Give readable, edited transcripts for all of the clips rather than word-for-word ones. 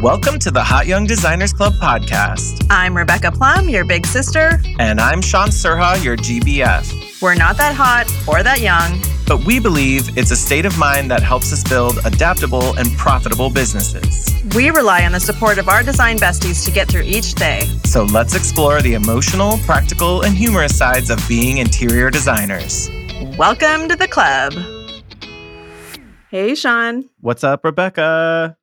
Welcome to the Hot Young Designers Club podcast. I'm Rebecca Plum, your big sister. And I'm Shaun Serha, your GBF. We're not that hot or that young, but we believe it's a state of mind that helps us build adaptable and profitable businesses. We rely on the support of our design besties to get through each day. So let's explore the emotional, practical, and humorous sides of being interior designers. Welcome to the club. Hey, Shaun. What's up, Rebecca?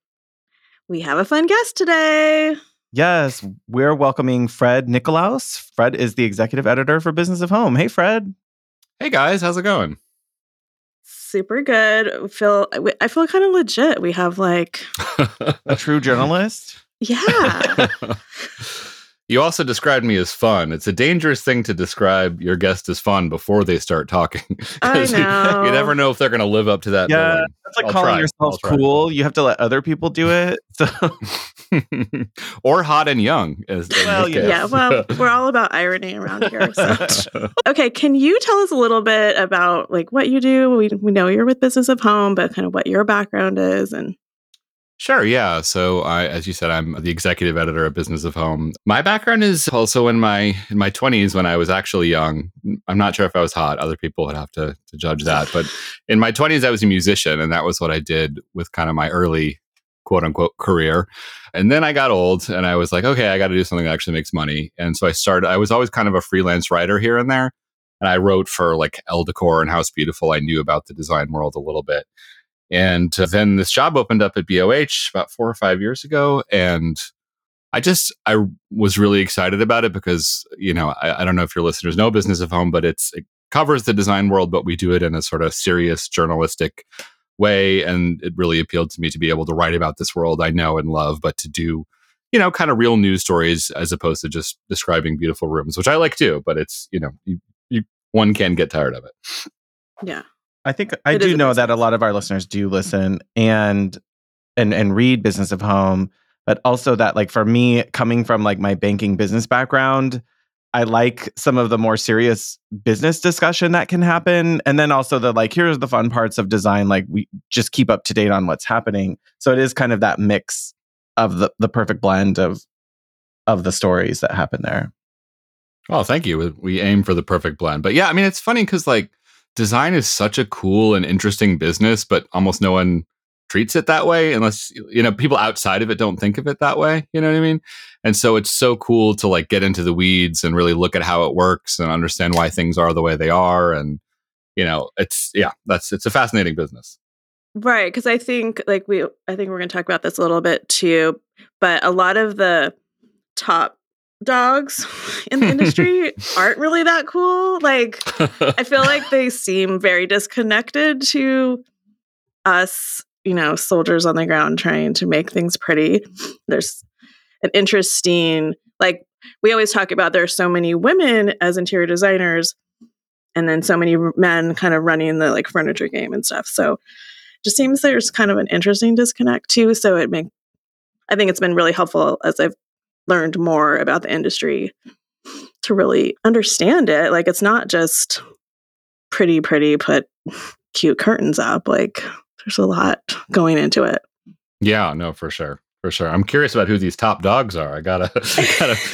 We have a fun guest today. Yes, we're welcoming Fred Nicolaus. Fred is the executive editor for Business of Home. Hey, Fred. Hey, guys. How's it going? Super good. I feel kind of legit. We have like a true journalist. Yeah. You also described me as fun. It's a dangerous thing to describe your guest as fun before they start talking. I know. You never know if they're going to live up to that. Yeah, like, that's like calling yourself cool. You have to let other people do it. So. Or hot and young. Well, we're all about irony around here. So. Okay, can you tell us a little bit about like what you do? We know you're with Business of Home, but kind of what your background is and. Sure, yeah. So, as you said, I'm the executive editor at Business of Home. My background is also in my 20s when I was actually young. I'm not sure if I was hot. Other people would have to judge that. But in my 20s, I was a musician, and that was what I did with kind of my early, quote-unquote, career. And then I got old, and I was like, okay, I got to do something that actually makes money. And so I was always kind of a freelance writer here and there. And I wrote for like Elle Decor and House Beautiful. I knew about the design world a little bit. And then this job opened up at BOH about 4 or 5 years ago. And I was really excited about it because, you know, I don't know if your listeners know Business of Home, but it covers the design world, but we do it in a sort of serious journalistic way. And it really appealed to me to be able to write about this world I know and love, but to do, you know, kind of real news stories as opposed to just describing beautiful rooms, which I like too, but it's, you know, one can get tired of it. Yeah. I think I do know that a lot of our listeners do listen and read Business of Home, but also that like for me, coming from like my banking business background, I like some of the more serious business discussion that can happen. And then also the like, here's the fun parts of design. Like we just keep up to date on what's happening. So it is kind of that mix of the perfect blend of the stories that happen there. Oh, thank you. We aim for the perfect blend. But yeah, I mean, it's funny because like, design is such a cool and interesting business, but almost no one treats it that way unless, you know, people outside of it don't think of it that way. You know what I mean? And so it's so cool to like get into the weeds and really look at how it works and understand why things are the way they are. And, you know, it's a fascinating business. Right. Because I think like we're going to talk about this a little bit too, but a lot of the top dogs in the industry aren't really that cool. Like, I feel like they seem very disconnected to us, you know, soldiers on the ground trying to make things pretty. There's an interesting, like, we always talk about there's so many women as interior designers and then so many men kind of running the like furniture game and stuff. So it just seems there's kind of an interesting disconnect too. So I think it's been really helpful as I've learned more about the industry to really understand it. Like, it's not just pretty, put cute curtains up. Like, there's a lot going into it. Yeah, no, for sure. I'm curious about who these top dogs are. I gotta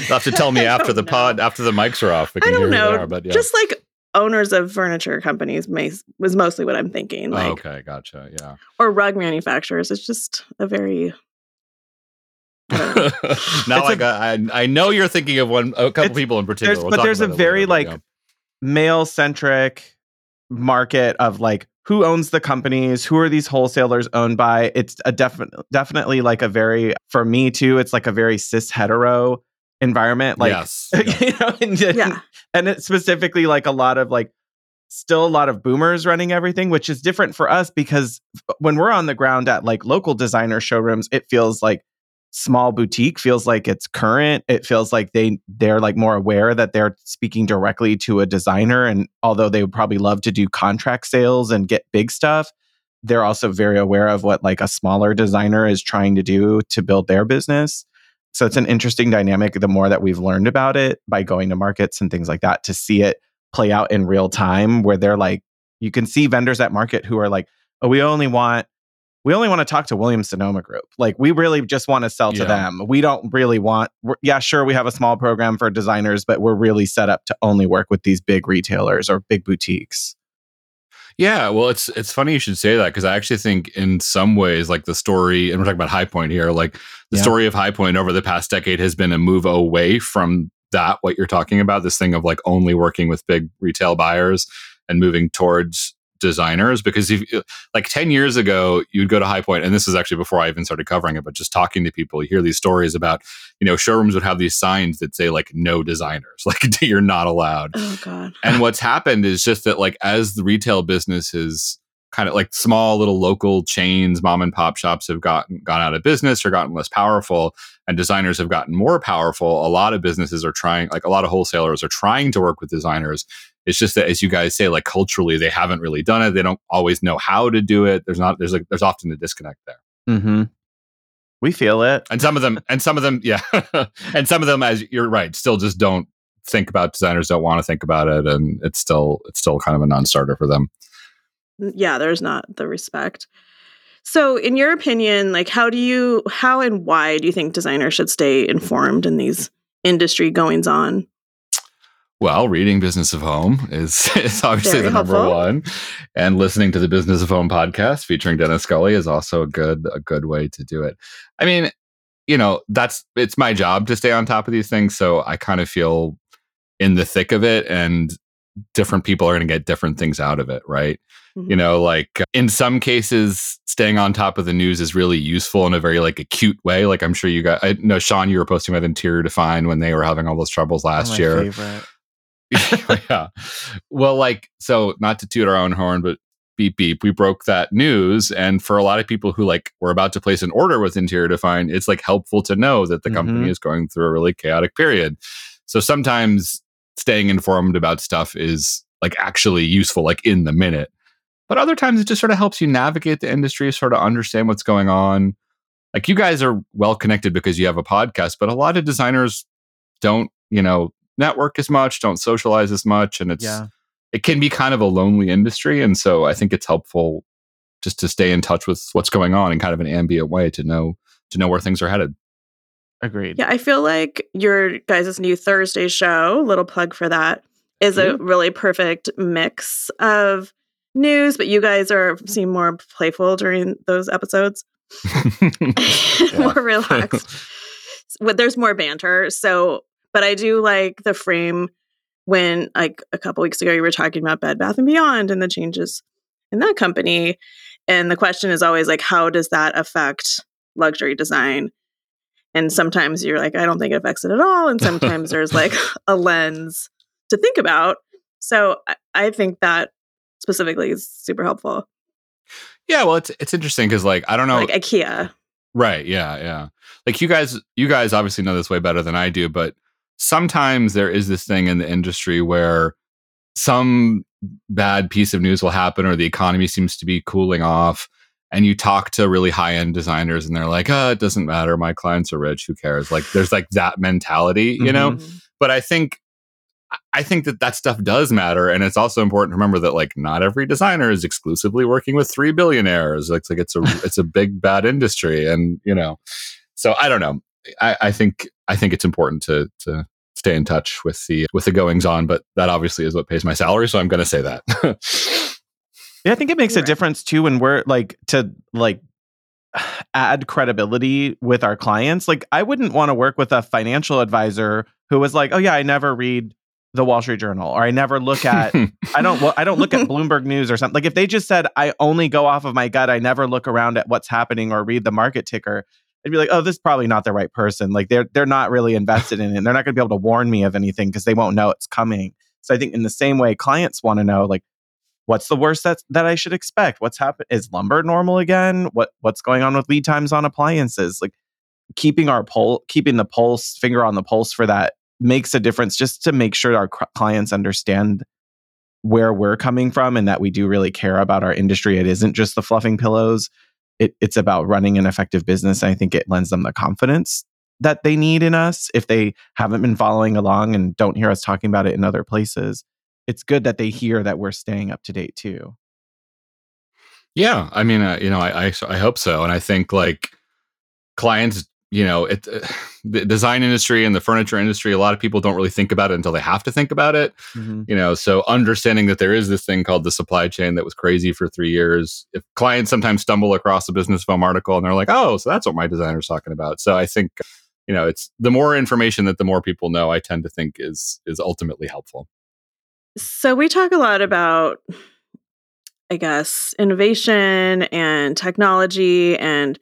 have to tell me after the pod, after the mics are off. I don't know. Are, but yeah. Just like owners of furniture companies was mostly what I'm thinking. Like, oh, okay, gotcha. Yeah. Or rug manufacturers. It's just a very... I know you're thinking of a couple people in particular. There's a very like male-centric market of like who owns the companies, who are these wholesalers owned by. It's a definitely like a very, for me too, it's like a very cis hetero environment. Like, yes. You know, and it's specifically like a lot of like still a lot of boomers running everything, which is different for us because when we're on the ground at like local designer showrooms, it feels like small boutique, feels like it's current. It feels like they're like more aware that they're speaking directly to a designer. And although they would probably love to do contract sales and get big stuff, they're also very aware of what like a smaller designer is trying to do to build their business. So it's an interesting dynamic. The more that we've learned about it by going to markets and things like that, to see it play out in real time, where they're like, you can see vendors at market who are like, oh, we only want we only want to talk to Williams-Sonoma Group. Like, we really just want to sell to them. We don't really want... Yeah, sure, we have a small program for designers, but we're really set up to only work with these big retailers or big boutiques. Yeah, well, it's funny you should say that, because I actually think in some ways, like the story, and we're talking about High Point here, like the story of High Point over the past decade has been a move away from that, what you're talking about, this thing of like only working with big retail buyers and moving towards designers. Because if, like 10 years ago, you'd go to High Point, and this is actually before I even started covering it, but just talking to people, you hear these stories about, you know, showrooms would have these signs that say like, no designers, like you're not allowed. Oh, God. And what's happened is just that like, as the retail business is kind of like small little local chains, mom and pop shops have gone out of business or gotten less powerful, and designers have gotten more powerful. A lot of businesses are trying, like a lot of wholesalers are trying to work with designers. It's just that, as you guys say, like culturally, they haven't really done it. They don't always know how to do it. There's often a disconnect there. Mm-hmm. We feel it. And some of them, yeah. And some of them, as you're right, still just don't think about designers, don't want to think about it. And it's still kind of a non-starter for them. Yeah, there's not the respect. So in your opinion, like how and why do you think designers should stay informed in these industry goings on? Well, reading Business of Home is obviously very the helpful. Number one. And listening to the Business of Home podcast featuring Dennis Scully is also a good way to do it. I mean, you know, it's my job to stay on top of these things. So I kind of feel in the thick of it, and different people are going to get different things out of it, right? Mm-hmm. You know, like in some cases, staying on top of the news is really useful in a very like acute way. Like I'm sure you guys, I know, Shaun, you were posting about Interior Define when they were having all those troubles last year. Yeah. Well, like, so not to toot our own horn, but beep, beep, we broke that news. And for a lot of people who like were about to place an order with Interior Define, it's like helpful to know that the company is going through a really chaotic period. So sometimes staying informed about stuff is like actually useful, like in the minute. But other times it just sort of helps you navigate the industry, sort of understand what's going on. Like you guys are well connected because you have a podcast, but a lot of designers don't, you know, network as much, don't socialize as much. And it can be kind of a lonely industry. And so I think it's helpful just to stay in touch with what's going on in kind of an ambient way to know where things are headed. Agreed. Yeah, I feel like your guys' new Thursday show, little plug for that, is a really perfect mix of news, but you guys seem more playful during those episodes. More relaxed. There's more banter. So, but I do like the frame when, like, a couple weeks ago, you were talking about Bed Bath and Beyond and the changes in that company. And the question is always, like, how does that affect luxury design? And sometimes you're like, I don't think it affects it at all. And sometimes there's, like, a lens to think about. So I think that specifically is super helpful. Yeah, well, it's interesting because, like, I don't know. Like IKEA. Right, yeah. Like, you guys obviously know this way better than I do, but sometimes there is this thing in the industry where some bad piece of news will happen or the economy seems to be cooling off, and you talk to really high-end designers and they're like, it doesn't matter. My clients are rich. Who cares? Like, there's like that mentality, you know? But I think that stuff does matter. And it's also important to remember that, like, not every designer is exclusively working with 3 billionaires. Like it's a big, bad industry. And, you know, so I don't know. I think it's important to stay in touch with the goings on, but that obviously is what pays my salary. So I'm going to say that. Yeah, I think it makes a difference too. When we're like, to like add credibility with our clients. Like, I wouldn't want to work with a financial advisor who was like, oh yeah, I never read the Wall Street Journal, or I never look at, I don't look at Bloomberg News or something. Like, if they just said, I only go off of my gut, I never look around at what's happening or read the market ticker, I'd be like, oh, this is probably not the right person. Like, they're not really invested in it. They're not going to be able to warn me of anything because they won't know it's coming. So I think in the same way, clients want to know, like, what's the worst that I should expect? What's happened? Is lumber normal again? What's going on with lead times on appliances? Like, keeping the pulse, finger on the pulse for that makes a difference, just to make sure our clients understand where we're coming from and that we do really care about our industry. It isn't just the fluffing pillows. It's about running an effective business. And I think it lends them the confidence that they need in us if they haven't been following along and don't hear us talking about it in other places. It's good that they hear that we're staying up to date too. Yeah, I mean, I hope so, and I think like clients, you know, the design industry and the furniture industry, a lot of people don't really think about it until they have to think about it. Mm-hmm. You know, so understanding that there is this thing called the supply chain that was crazy for 3 years. If clients sometimes stumble across a Business of Home article and they're like, oh, so that's what my designer's talking about. So I think, you know, it's the more information that the more people know, I tend to think is ultimately helpful. So we talk a lot about, I guess, innovation and technology, and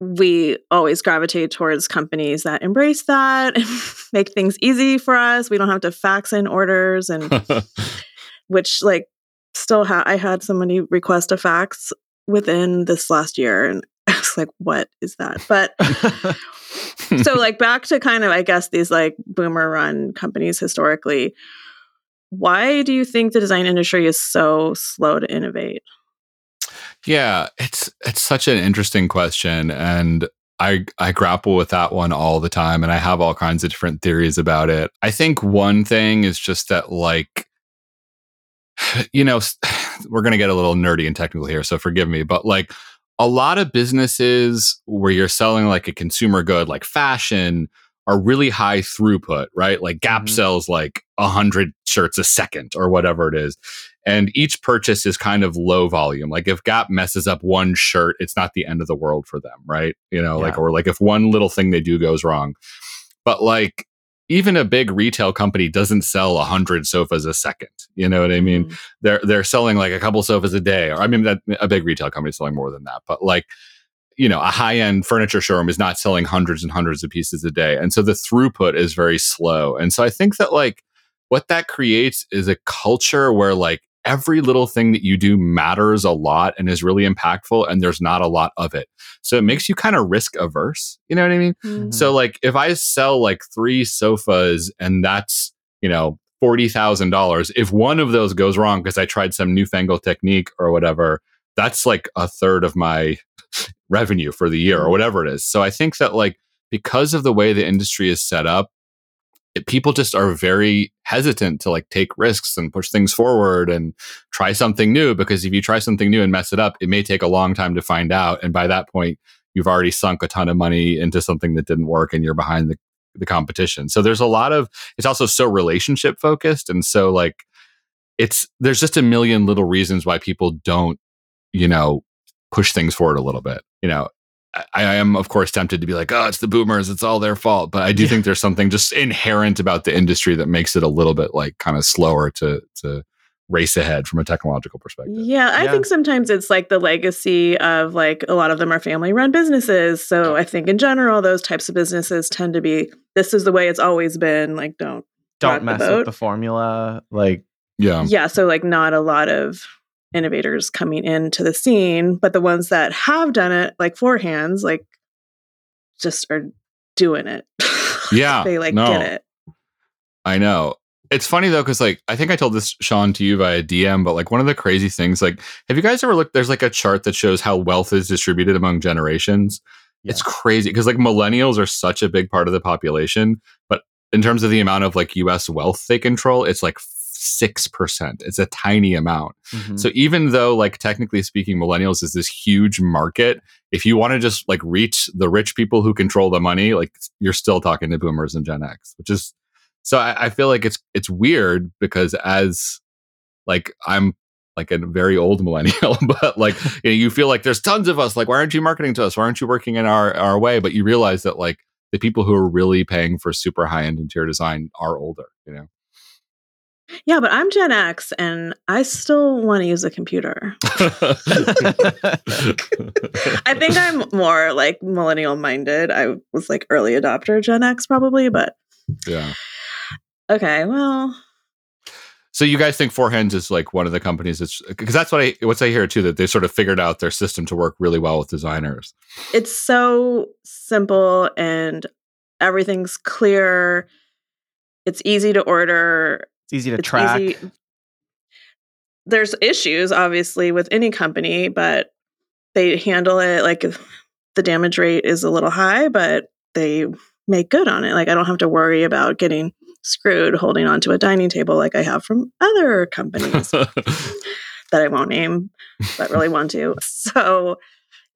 we always gravitate towards companies that embrace that and make things easy for us. We don't have to fax in orders, and which like I had somebody request a fax within this last year, and I was like, what is that? But so like back to kind of, I guess, these like boomer run companies historically. Why do you think the design industry is so slow to innovate? Yeah, it's such an interesting question, and I grapple with that one all the time, and I have all kinds of different theories about it. I think one thing is just that, like, you know, we're going to get a little nerdy and technical here, so forgive me, but like a lot of businesses where you're selling like a consumer good, like fashion, are really high throughput, right? Like Gap mm-hmm. sells like 100 shirts a second or whatever it is. And each purchase is kind of low volume. Like if Gap messes up one shirt, it's not the end of the world for them, right? You know, yeah. like, or like if one little thing they do goes wrong. But like even a big retail company doesn't sell 100 sofas a second. You know what I mean? Mm-hmm. They're selling like a couple sofas a day. Or I mean, that a big retail company is selling more than that. But like, you know, a high-end furniture showroom is not selling hundreds and hundreds of pieces a day. And so the throughput is very slow. And so I think that like what that creates is a culture where like every little thing that you do matters a lot and is really impactful, and there's not a lot of it. So it makes you kind of risk averse. You know what I mean? Mm-hmm. So like if I sell like 3 sofas and that's, you know, $40,000, if one of those goes wrong because I tried some newfangled technique or whatever, that's like a third of my revenue for the year or whatever it is. So I think that like because of the way the industry is set up, people just are very hesitant to like take risks and push things forward and try something new, because if you try something new and mess it up, it may take a long time to find out. And by that point, you've already sunk a ton of money into something that didn't work and you're behind the competition. So there's a lot of, it's also so relationship focused. And so like there's just a million little reasons why people don't, you know, push things forward a little bit. You know, I am, of course, tempted to be like, oh, it's the boomers, it's all their fault. But I do think there's something just inherent about the industry that makes it a little bit like kind of slower to race ahead from a technological perspective. Yeah, I think sometimes it's like the legacy of like a lot of them are family run businesses. So I think in general, those types of businesses tend to be, this is the way it's always been. Like, don't mess up the formula. Like, yeah. So like not a lot of innovators coming into the scene, but the ones that have done it, like Four Hands, like just are doing it. Yeah. They like get it. I know. It's funny though, because like I think I told this, Shaun, to you via DM, but like one of the crazy things, like, have you guys ever looked, there's like a chart that shows how wealth is distributed among generations. Yeah. It's crazy because like millennials are such a big part of the population, but in terms of the amount of like US wealth they control, it's like 6%. It's a tiny amount. Mm-hmm. So even though like technically speaking, millennials is this huge market, if you want to just like reach the rich people who control the money, like you're still talking to boomers and Gen X, which is, so I feel like it's weird because as like I'm like a very old millennial, but like you know, you feel like there's tons of us, like why aren't you marketing to us? Why aren't you working in our way? But you realize that like the people who are really paying for super high-end interior design are older, you know? Yeah, but I'm Gen X and I still want to use a computer. I think I'm more like millennial minded. I was like early adopter Gen X probably, but yeah. Okay, well. So you guys think Four Hands is like one of the companies that's, because that's what I hear too, that they sort of figured out their system to work really well with designers. It's so simple and everything's clear. It's easy to order. It's easy to track. There's issues, obviously, with any company, but they handle it. Like the damage rate is a little high, but they make good on it. Like I don't have to worry about getting screwed holding onto a dining table like I have from other companies. that I won't name, but really want to. So,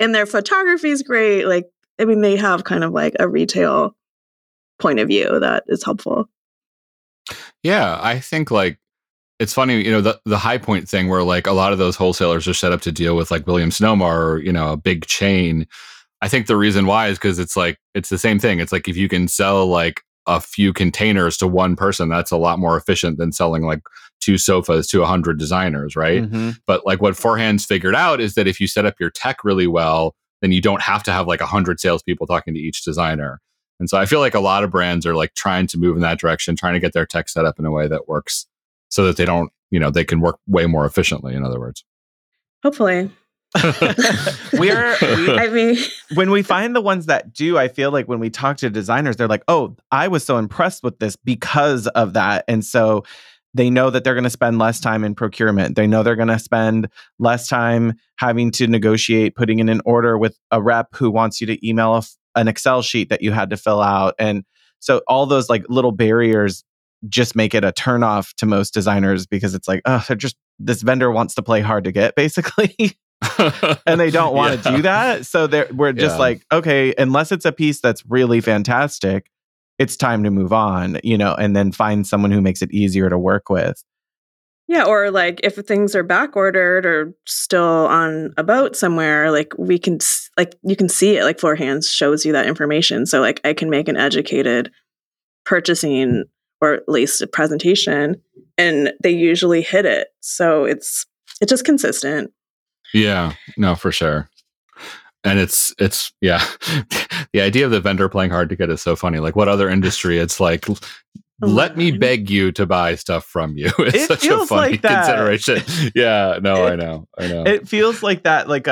and their photography is great. Like, I mean, they have kind of like a retail point of view that is helpful. Yeah, I think like it's funny, you know, the High Point thing where like a lot of those wholesalers are set up to deal with like Williams-Sonoma or, you know, a big chain. I think the reason why is because it's like, it's the same thing. It's like if you can sell like a few containers to one person, that's a lot more efficient than selling like two sofas to 100 designers, right? Mm-hmm. But like what Four Hands figured out is that if you set up your tech really well, then you don't have to have like 100 salespeople talking to each designer. And so I feel like a lot of brands are like trying to move in that direction, trying to get their tech set up in a way that works so that they don't, you know, they can work way more efficiently, in other words. Hopefully. When we find the ones that do, I feel like when we talk to designers, they're like, oh, I was so impressed with this because of that. And so they know that they're going to spend less time in procurement. They know they're going to spend less time having to negotiate, putting in an order with a rep who wants you to email an Excel sheet that you had to fill out. And so all those like little barriers just make it a turnoff to most designers because it's like, oh, they're just, this vendor wants to play hard to get basically. And they don't want to do that. So we're just like, okay, unless it's a piece that's really fantastic, it's time to move on, you know, and then find someone who makes it easier to work with. Yeah. Or like if things are back ordered or still on a boat somewhere, like we can, like you can see it, like Four Hands shows you that information. So like I can make an educated purchasing or at least a presentation, and they usually hit it. So it's just consistent. Yeah, no, for sure. And it's yeah. The idea of the vendor playing hard to get is so funny. Like what other industry? It's like, let me beg you to buy stuff from you. It's such a funny consideration. Yeah, no, I know. It feels like that, like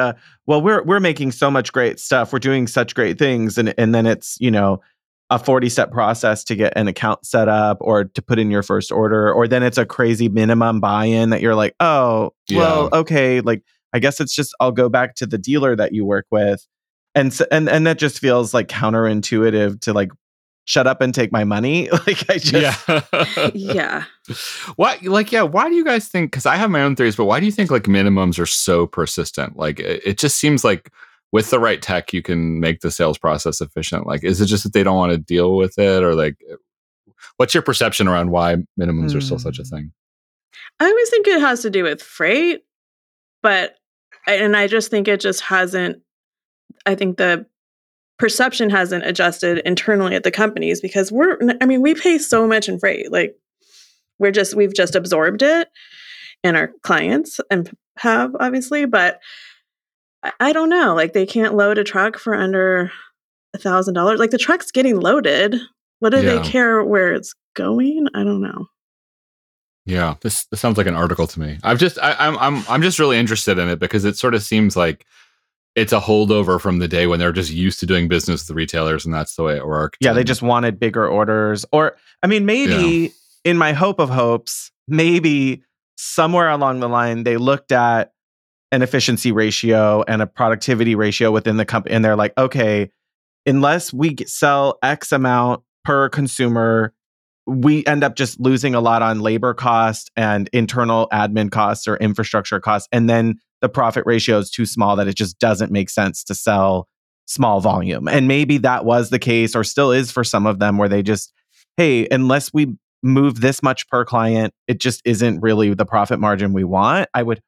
we're making so much great stuff. We're doing such great things. And then it's, you know, a 40-step process to get an account set up or to put in your first order. Or then it's a crazy minimum buy-in that you're like, oh, well, okay, like I guess it's just I'll go back to the dealer that you work with. And so, and that just feels like counterintuitive to like shut up and take my money. Like I just why do you guys think, cuz I have my own theories, but why do you think like minimums are so persistent? Like it just seems like with the right tech you can make the sales process efficient. Like is it just that they don't want to deal with it, or like what's your perception around why minimums are still such a thing? I always think it has to do with freight, I think the perception hasn't adjusted internally at the companies because we pay so much in freight. Like we've just absorbed it, and our clients and have obviously, but I don't know, like they can't load a truck for under $1,000. Like the truck's getting loaded. What do they care where it's going? I don't know. Yeah, this sounds like an article to me. I'm just really interested in it because it sort of seems like it's a holdover from the day when they're just used to doing business with the retailers, and that's the way it worked. Yeah, they just wanted bigger orders, or I mean, maybe in my hope of hopes, maybe somewhere along the line they looked at an efficiency ratio and a productivity ratio within the company, and they're like, okay, unless we sell X amount per consumer, we end up just losing a lot on labor costs and internal admin costs or infrastructure costs. And then the profit ratio is too small that it just doesn't make sense to sell small volume. And maybe that was the case, or still is for some of them, where they just, hey, unless we move this much per client, it just isn't really the profit margin we want. I would,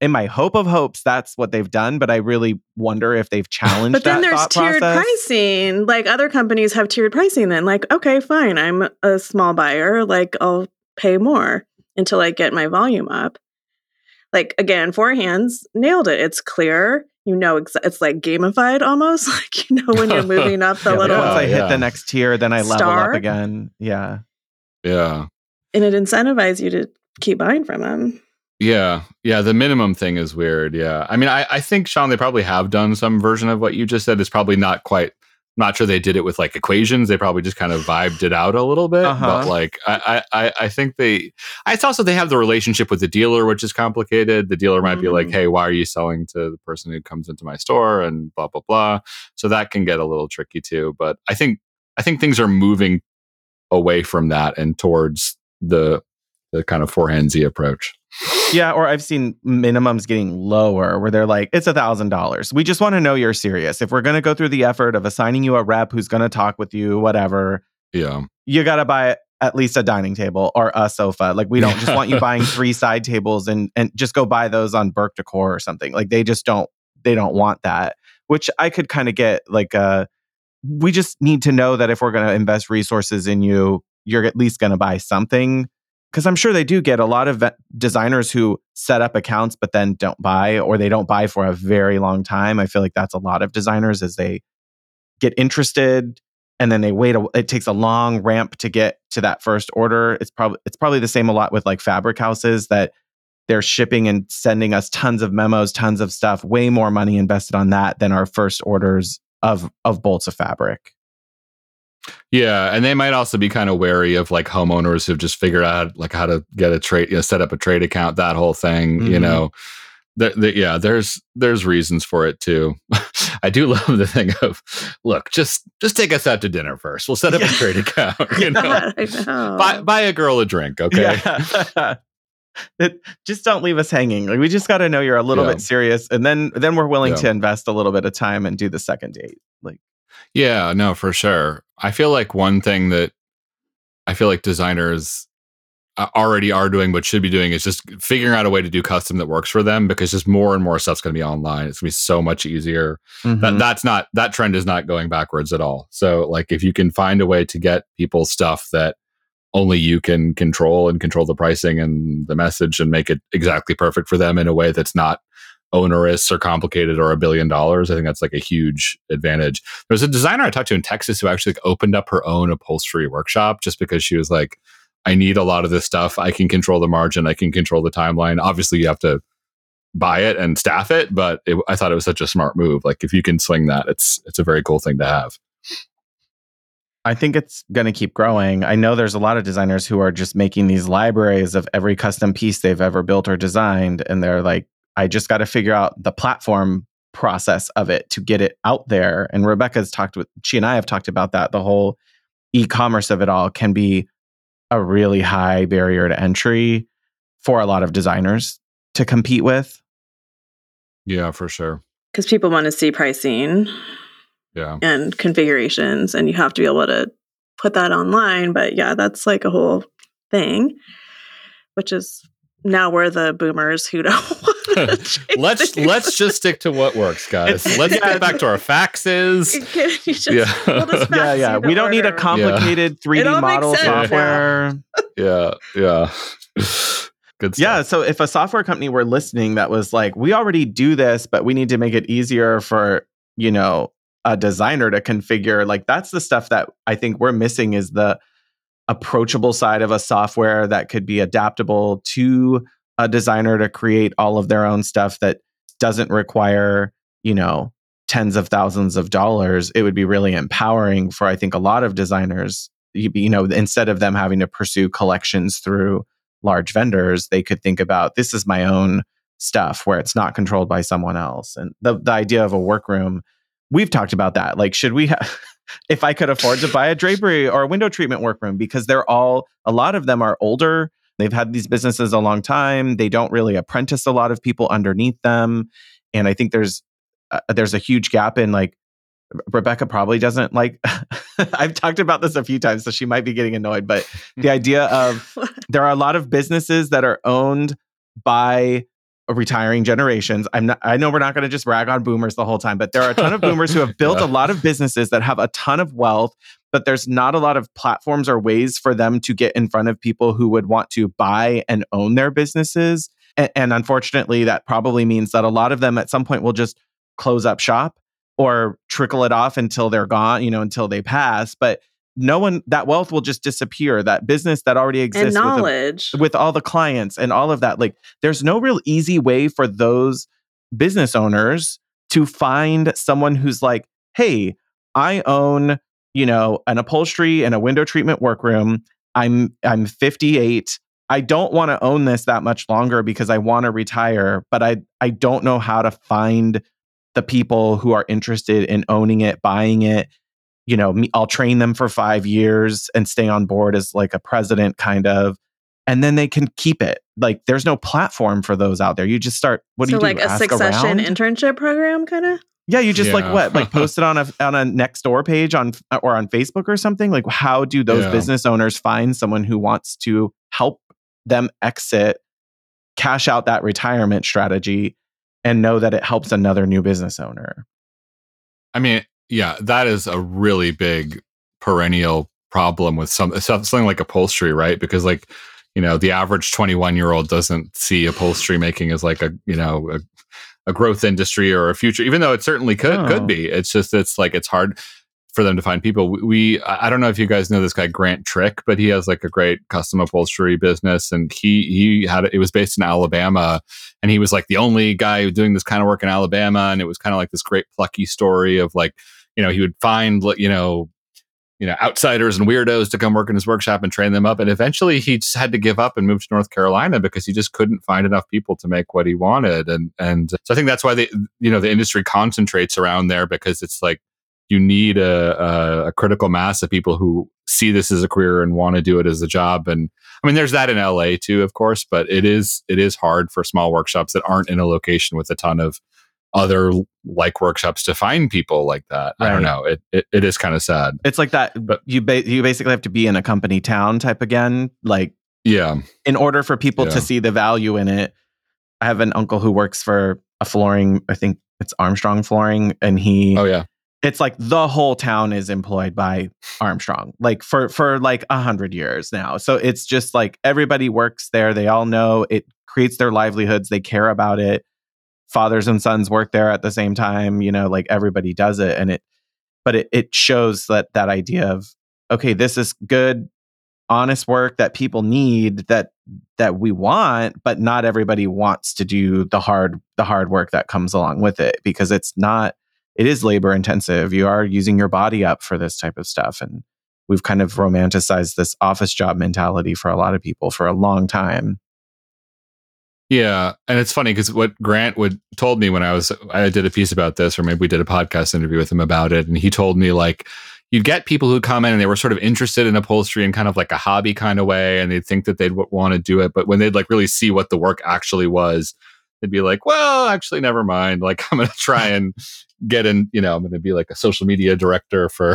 in my hope of hopes, that's what they've done, but I really wonder if they've challenged that thought process. But then there's tiered pricing. Like other companies have tiered pricing then. Like, okay, fine, I'm a small buyer. Like I'll pay more until I get my volume up. Like again, Four Hands nailed it. It's clear. You know, it's like gamified almost. Like, you know, when you're moving up the little... Once I hit the next tier, then I level up again. Yeah. Yeah. And it incentivizes you to keep buying from them. Yeah. Yeah. The minimum thing is weird. Yeah. I mean, I think, Shaun, they probably have done some version of what you just said. It's probably not quite, not sure they did it with like equations. They probably just kind of vibed it out a little bit. Uh-huh. But like, I think it's also, they have the relationship with the dealer, which is complicated. The dealer might be like, hey, why are you selling to the person who comes into my store and blah, blah, blah. So that can get a little tricky too. But I think things are moving away from that and towards the kind of Four Hands-y approach. Yeah, or I've seen minimums getting lower where they're like, it's $1,000. We just want to know you're serious. If we're going to go through the effort of assigning you a rep who's going to talk with you, whatever, yeah, you got to buy at least a dining table or a sofa. Like, we don't just want you buying 3 side tables and just go buy those on Burke Decor or something. Like, they just don't want that, which I could kind of get. Like, we just need to know that if we're going to invest resources in you, you're at least going to buy something. Because I'm sure they do get a lot of designers who set up accounts but then don't buy, or they don't buy for a very long time. I feel like that's a lot of designers, as they get interested and then they wait. It takes a long ramp to get to that first order. It's probably the same a lot with like fabric houses, that they're shipping and sending us tons of memos, tons of stuff, way more money invested on that than our first orders of bolts of fabric. Yeah, and they might also be kind of wary of like homeowners who've just figured out like how to get a trade, you know, set up a trade account, that whole thing. Mm-hmm. You know, yeah, there's reasons for it too. I do love the thing of, look, just take us out to dinner first. We'll set up a trade account. You know, I know. Buy a girl a drink, okay? Yeah. Just don't leave us hanging. Like, we just got to know you're a little bit serious, and then we're willing to invest a little bit of time and do the second date, like. Yeah, no, for sure. I feel like one thing that I feel like designers already are doing but should be doing is just figuring out a way to do custom that works for them, because just more and more stuff's going to be online. It's going to be so much easier. Mm-hmm. That trend is not going backwards at all. So like, if you can find a way to get people stuff that only you can control the pricing and the message and make it exactly perfect for them in a way that's not onerous or complicated or $1 billion. I think that's like a huge advantage. There's a designer I talked to in Texas who actually opened up her own upholstery workshop just because she was like, I need a lot of this stuff. I can control the margin. I can control the timeline. Obviously, you have to buy it and staff it, but I thought it was such a smart move. Like, if you can swing that, it's a very cool thing to have. I think it's going to keep growing. I know there's a lot of designers who are just making these libraries of every custom piece they've ever built or designed, and they're like, I just got to figure out the platform process of it to get it out there. And she and I have talked about that. The whole e-commerce of it all can be a really high barrier to entry for a lot of designers to compete with. Yeah, for sure. Because people want to see pricing and configurations, and you have to be able to put that online. But yeah, that's like a whole thing, which is... Now we're the boomers who don't want to change. Let's just stick to what works, guys. Let's get back to our faxes. We don't need a complicated 3D model software. Good stuff. Yeah, so if a software company were listening that was like, we already do this, but we need to make it easier for, you know, a designer to configure, like, that's the stuff that I think we're missing, is the approachable side of a software that could be adaptable to a designer to create all of their own stuff that doesn't require, you know, tens of thousands of dollars. It would be really empowering for, I think, a lot of designers, you know, instead of them having to pursue collections through large vendors, they could think about, this is my own stuff where it's not controlled by someone else. And the idea of a workroom, we've talked about that. Like, should we have... If I could afford to buy a drapery or a window treatment workroom, because a lot of them are older. They've had these businesses a long time. They don't really apprentice a lot of people underneath them. And I think there's a huge gap in, like, Rebecca probably doesn't like, I've talked about this a few times, so she might be getting annoyed, but the idea of, there are a lot of businesses that are owned by retiring generations. I know we're not going to just rag on boomers the whole time, but there are a ton of boomers who have built a lot of businesses that have a ton of wealth, but there's not a lot of platforms or ways for them to get in front of people who would want to buy and own their businesses. And unfortunately, that probably means that a lot of them at some point will just close up shop or trickle it off until they're gone, you know, until they pass. But no one, that wealth will just disappear. That business that already exists, and knowledge with all the clients and all of that. Like, there's no real easy way for those business owners to find someone who's like, hey, I own, you know, an upholstery and a window treatment workroom. I'm 58. I don't want to own this that much longer because I want to retire, but I don't know how to find the people who are interested in owning it, buying it. You know, I'll train them for 5 years and stay on board as like a president, kind of. and then they can keep it. Like, there's no platform for those out there. You just start. What do you do? So, like a succession internship program, kind of. Yeah, you just like what, like post it on a Nextdoor page or on Facebook or something. Like, how do those business owners find someone who wants to help them exit, cash out that retirement strategy, and know that it helps another new business owner? I mean, yeah, that is a really big perennial problem with something like upholstery, right? Because, like, you know, the average 21-year-old doesn't see upholstery making as like a growth industry or a future, even though it certainly could be. It's just, it's like, it's hard for them to find people. I don't know if you guys know this guy, Grant Trick, but he has like a great custom upholstery business. And it was based in Alabama, and he was like the only guy doing this kind of work in Alabama. And it was kind of like this great plucky story of like, you know, he would find, you know, outsiders and weirdos to come work in his workshop and train them up. And eventually he just had to give up and move to North Carolina because he just couldn't find enough people to make what he wanted. And so I think that's why the industry concentrates around there, because it's like you need a critical mass of people who see this as a career and want to do it as a job. And I mean, there's that in LA too, of course, but it is hard for small workshops that aren't in a location with a ton of other like workshops to find people like that. Right. I don't know. It is kind of sad. It's like that, but you basically have to be in a company town type again. Like, yeah, in order for people to see the value in it. I have an uncle who works for a flooring, I think it's Armstrong Flooring, and it's like the whole town is employed by Armstrong, like for like 100 years now. So it's just like everybody works there. They all know it, creates their livelihoods. They care about it. Fathers and sons work there at the same time, you know, like everybody does it. And it shows that idea of, okay, this is good, honest work that people need, that we want, but not everybody wants to do the hard work that comes along with it, because it is labor intensive. You are using your body up for this type of stuff. And we've kind of romanticized this office job mentality for a lot of people for a long time. Yeah. And it's funny because what Grant told me when I did a piece about this, or maybe we did a podcast interview with him about it. And he told me, like, you'd get people who come in and they were sort of interested in upholstery in kind of like a hobby kind of way. And they'd think that they'd want to do it. But when they'd like really see what the work actually was, they'd be like, well, actually, never mind. Like, I'm going to try and get in, you know, I'm going to be like a social media director for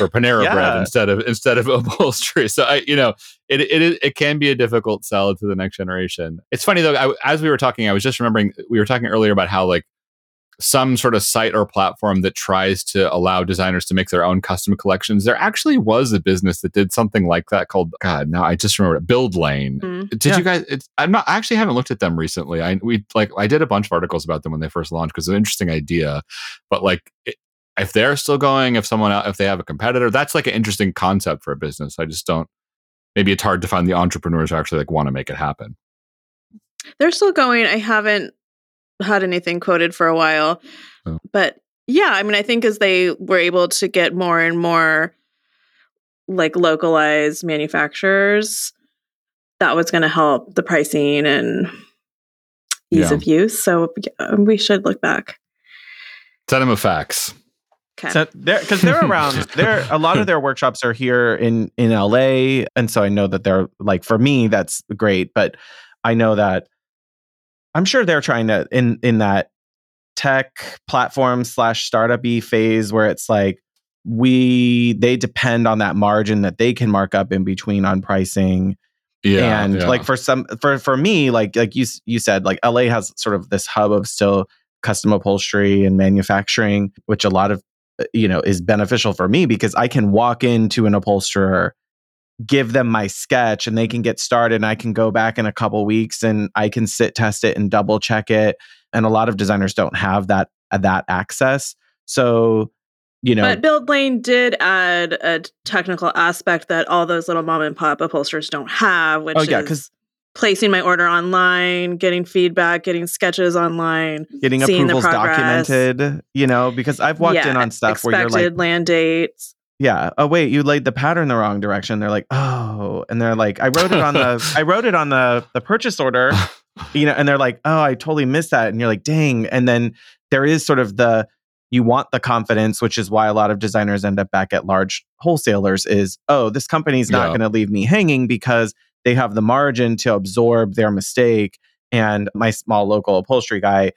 Panera Bread instead of upholstery. So it can be a difficult sell to the next generation. It's funny though, as we were talking, I was just remembering, we were talking earlier about how like some sort of site or platform that tries to allow designers to make their own custom collections. There actually was a business that did something like that called, I just remember it, Build Lane. Mm. Did you guys, I actually haven't looked at them recently. I did a bunch of articles about them when they first launched because it's an interesting idea. But like, if they're still going, if they have a competitor, that's like an interesting concept for a business. I just don't, maybe it's hard to find the entrepreneurs who actually like want to make it happen. They're still going. I haven't had anything quoted for a while. Oh. But yeah, I mean, I think as they were able to get more and more like localized manufacturers, that was going to help the pricing and ease of use. So we should look back. Send them a fax. Okay. So they're around there. A lot of their workshops are here in LA. And so I know that they're like, for me, that's great. But I know that I'm sure they're trying to in that tech platform / startup-y phase where it's like they depend on that margin that they can mark up in between on pricing. Yeah, and like for me, like you said, like LA has sort of this hub of still custom upholstery and manufacturing, which a lot of, you know, is beneficial for me because I can walk into an upholsterer, give them my sketch, and they can get started, and I can go back in a couple weeks and I can sit test it and double check it. And a lot of designers don't have that access. So, you know, but Build Lane did add a technical aspect that all those little mom and pop upholsterers don't have, which is placing my order online, getting feedback, getting sketches online, getting approvals documented, you know, because I've walked in on stuff where you're like land dates. Yeah. Oh, wait, you laid the pattern the wrong direction. They're like, oh, and they're like, I wrote it on the purchase order, you know, and they're like, oh, I totally missed that. And you're like, dang. And then there is sort of you want the confidence, which is why a lot of designers end up back at large wholesalers is, oh, this company's not going to leave me hanging because they have the margin to absorb their mistake. And my small local upholstery guy,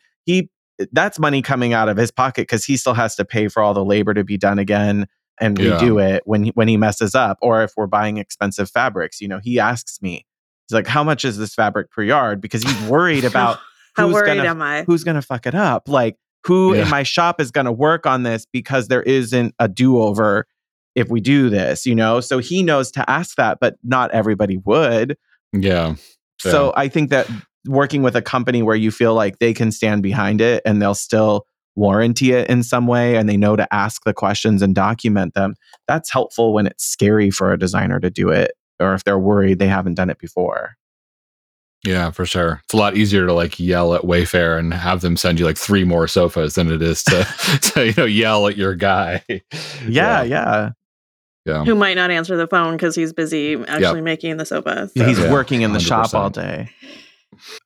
that's money coming out of his pocket because he still has to pay for all the labor to be done again and redo it when he messes up. Or if we're buying expensive fabrics, he asks me, he's like, how much is this fabric per yard? Because he's worried about who's going to fuck it up? Like, who in my shop is going to work on this, because there isn't a do-over if we do this, So he knows to ask that, but not everybody would. Yeah. So I think that working with a company where you feel like they can stand behind it and they'll still warranty it in some way and they know to ask the questions and document them, that's helpful when it's scary for a designer to do it, or if they're worried they haven't done it before. Yeah, for sure. It's a lot easier to yell at Wayfair and have them send you 3 more sofas than it is to, to yell at your guy. Yeah. Who might not answer the phone because he's busy actually making the sofa. So. He's working in the 100%. Shop all day.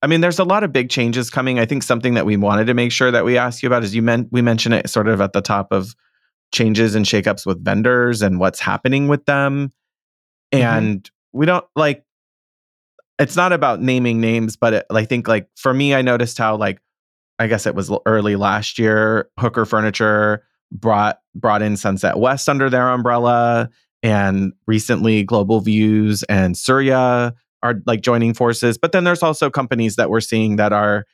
I mean, there's a lot of big changes coming. I think something that we wanted to make sure that we asked you about is we mentioned it sort of at the top of changes and shakeups with vendors and what's happening with them. And we don't it's not about naming names, but I think for me, I noticed how I guess it was early last year, Hooker Furniture brought in Sunset West under their umbrella, and recently Global Views and Surya are joining forces. But then there's also companies that we're seeing that are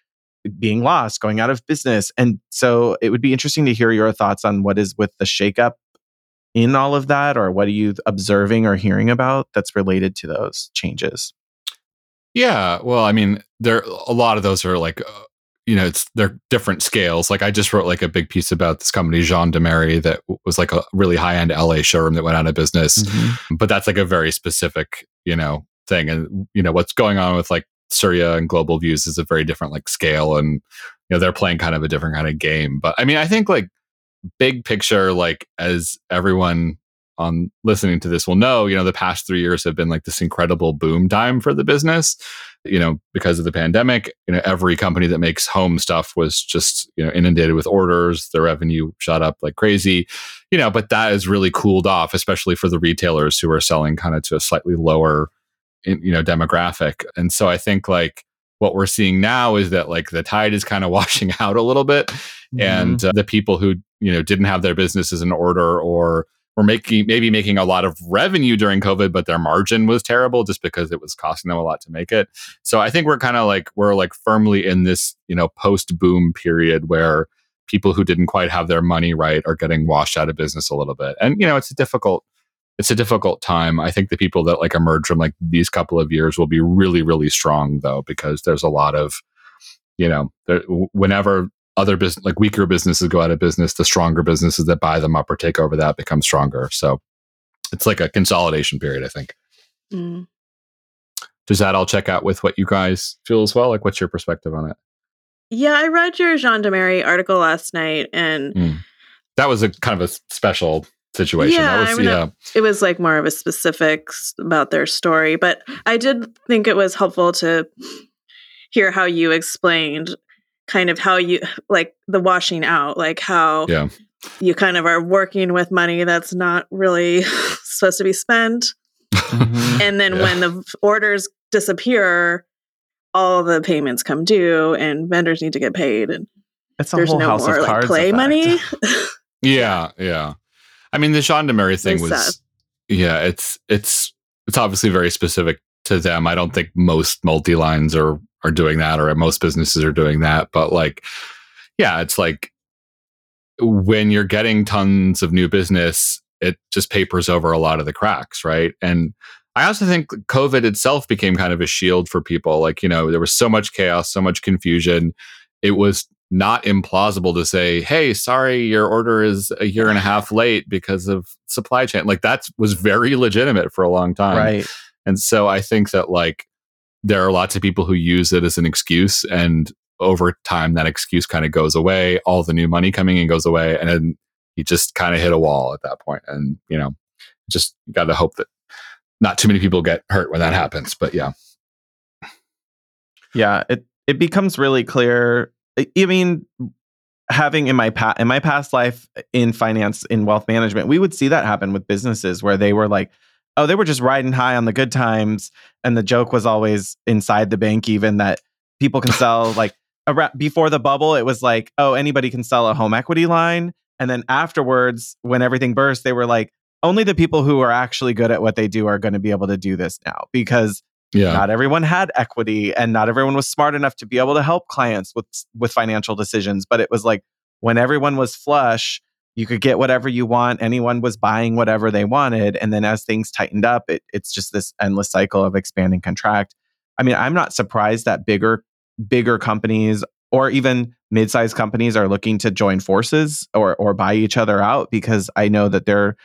being lost, going out of business. And so it would be interesting to hear your thoughts on what is with the shakeup in all of that, or what are you observing or hearing about that's related to those changes? Yeah, well, I mean, a lot of those are they're different scales. I just wrote a big piece about this company, Jean de Merry, that was a really high end LA showroom that went out of business. Mm-hmm. But that's a very specific, thing. And, what's going on with Surya and Global Views is a very different scale. And, they're playing kind of a different kind of game. But I mean, I think big picture, as everyone on listening to this will know, the past 3 years have been this incredible boom time for the business, because of the pandemic. Every company that makes home stuff was just, inundated with orders. Their revenue shot up like crazy, but that has really cooled off, especially for the retailers who are selling kind of to a slightly lower, demographic. And so I think what we're seeing now is that the tide is kind of washing out a little bit. Mm-hmm. And the people who, didn't have their businesses in order, or were making a lot of revenue during COVID, but their margin was terrible just because it was costing them a lot to make it. So I think we're kind of we're firmly in this, post boom period where people who didn't quite have their money right are getting washed out of business a little bit. And, it's a difficult time. I think the people that emerge from these couple of years will be really, really strong though, because there's a lot of, whenever other business, weaker businesses go out of business, the stronger businesses that buy them up or take over that become stronger. So it's a consolidation period, I think. Mm. Does that all check out with what you guys feel as well? What's your perspective on it? Yeah, I read your Jean de Merry article last night, and that was a kind of a special situation. Yeah, that was, it was more of a specifics about their story, but I did think it was helpful to hear how you explained kind of how you the washing out, how you kind of are working with money that's not really supposed to be spent. Mm-hmm. And then when the orders disappear, all the payments come due and vendors need to get paid. And it's a there's whole no house more of cards play effect. Money. Yeah. I mean, the Jean de Merry thing was sad. Yeah, it's obviously very specific to them. I don't think most multi-lines are doing that, or most businesses are doing that. But it's when you're getting tons of new business, it just papers over a lot of the cracks, right? And I also think COVID itself became kind of a shield for people. There was so much chaos, so much confusion. It was not implausible to say, hey, sorry, your order is a year and a half late because of supply chain. That was very legitimate for a long time. Right. And so I think that there are lots of people who use it as an excuse, and over time that excuse kind of goes away. All the new money coming in goes away, and then you just kind of hit a wall at that point. And just got to hope that not too many people get hurt when that happens. But it becomes really clear. I mean, having in my past life in finance, in wealth management, we would see that happen with businesses where they were oh, they were just riding high on the good times. And the joke was always inside the bank, even, that people can sell like before the bubble, it was like, oh, anybody can sell a home equity line. And then afterwards, when everything burst, they were like, only the people who are actually good at what they do are going to be able to do this now, because not everyone had equity and not everyone was smart enough to be able to help clients with financial decisions. But it was like, when everyone was flush, you could get whatever you want. Anyone was buying whatever they wanted. And then as things tightened up, it's just this endless cycle of expand and contract. I mean, I'm not surprised that bigger companies or even mid-sized companies are looking to join forces or buy each other out, because I know that they're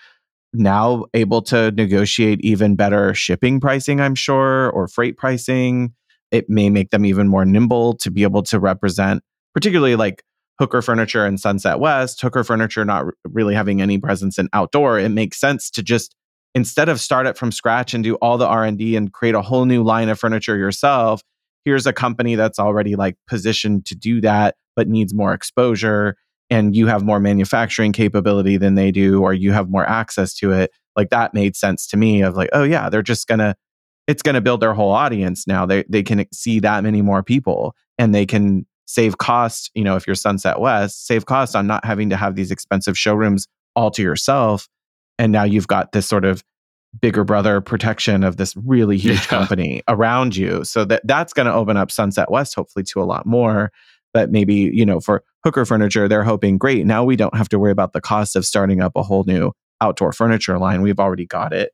now able to negotiate even better shipping pricing, I'm sure, or freight pricing. It may make them even more nimble to be able to represent, particularly like Hooker Furniture and Sunset West. Hooker Furniture not really having any presence in outdoor. It makes sense to just, instead of start it from scratch and do all the R&D and create a whole new line of furniture yourself, here's a company that's already like positioned to do that, but needs more exposure, and you have more manufacturing capability than they do, or you have more access to it. Like, that made sense to me of like, oh yeah, they're just going to, it's going to build their whole audience now. They can see that many more people, and they can save cost, you know, if you're Sunset West, save cost on not having to have these expensive showrooms all to yourself. And now you've got this sort of bigger brother protection of this really huge company around you. So that's going to open up Sunset West, hopefully, to a lot more. But maybe, you know, for Hooker Furniture, they're hoping, great, now we don't have to worry about the cost of starting up a whole new outdoor furniture line. We've already got it.